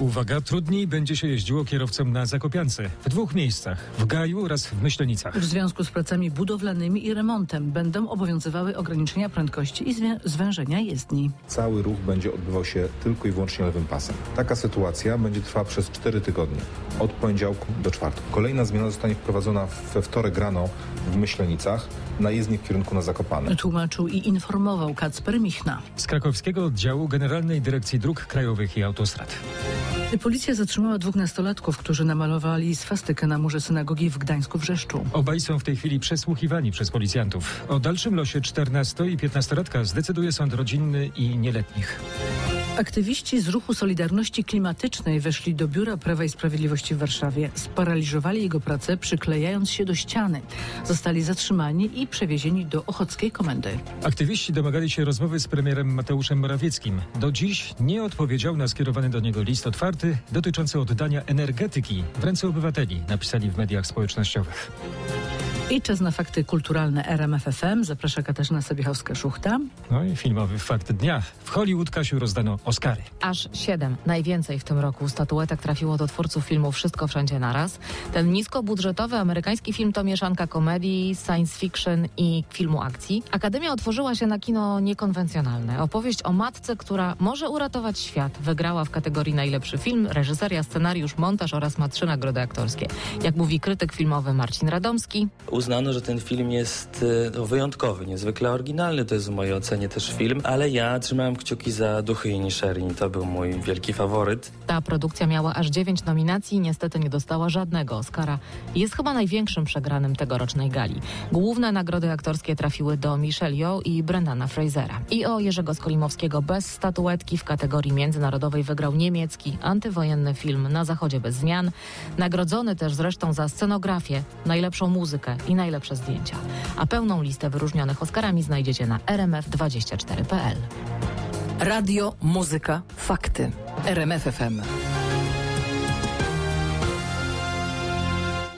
Uwaga, trudniej będzie się jeździło kierowcom na Zakopiance. W dwóch miejscach, w Gaju oraz w Myślenicach. W związku z pracami budowlanymi i remontem będą obowiązywały ograniczenia prędkości i zwężenia jezdni. Cały ruch będzie odbywał się tylko i wyłącznie lewym pasem. Taka sytuacja będzie trwała przez 4 tygodnie, od poniedziałku do czwartku. Kolejna zmiana zostanie wprowadzona we wtorek rano w Myślenicach na jezdni w kierunku na Zakopane. Tłumaczył i informował Kacper Michna z krakowskiego oddziału Generalnej Dyrekcji Dróg Krajowych i Autostrad. Policja zatrzymała 2 nastolatków, którzy namalowali swastykę na murze synagogi w Gdańsku-Wrzeszczu. Obaj są w tej chwili przesłuchiwani przez policjantów. O dalszym losie 14- i 15-latka zdecyduje sąd rodzinny i nieletnich. Aktywiści z ruchu Solidarności Klimatycznej weszli do Biura Prawa i Sprawiedliwości w Warszawie. Sparaliżowali jego pracę, przyklejając się do ściany. Zostali zatrzymani i przewiezieni do Ochockiej Komendy. Aktywiści domagali się rozmowy z premierem Mateuszem Morawieckim. Do dziś nie odpowiedział na skierowany do niego list otwarty dotyczący oddania energetyki w ręce obywateli, napisali w mediach społecznościowych. I czas na fakty kulturalne RMF FM. Zaprasza Katarzyna Sobiechowska-Szuchta. No i filmowy fakt dnia. W Hollywood, Kasiu, rozdano Oscary. Aż 7. Najwięcej w tym roku statuetek trafiło do twórców filmu Wszystko wszędzie naraz. Ten niskobudżetowy amerykański film to mieszanka komedii, science fiction i filmu akcji. Akademia otworzyła się na kino niekonwencjonalne. Opowieść o matce, która może uratować świat. Wygrała w kategorii najlepszy film, reżyseria, scenariusz, montaż oraz ma 3 nagrody aktorskie. Jak mówi krytyk filmowy Marcin Radomski, uznano, że ten film jest wyjątkowy, niezwykle oryginalny, to jest w mojej ocenie też film, ale ja trzymałem kciuki za Duchy i Nisherin, to był mój wielki faworyt. Ta produkcja miała aż 9 nominacji i niestety nie dostała żadnego Oscara. Jest chyba największym przegranym tegorocznej gali. Główne nagrody aktorskie trafiły do Michelle Yeoh i Brendana Frasera. I o Jerzego Skolimowskiego bez statuetki w kategorii międzynarodowej wygrał niemiecki, antywojenny film Na Zachodzie bez zmian, nagrodzony też zresztą za scenografię, najlepszą muzykę i najlepsze zdjęcia. A pełną listę wyróżnionych Oscarami znajdziecie na rmf24.pl. Radio, muzyka, fakty. RMF FM.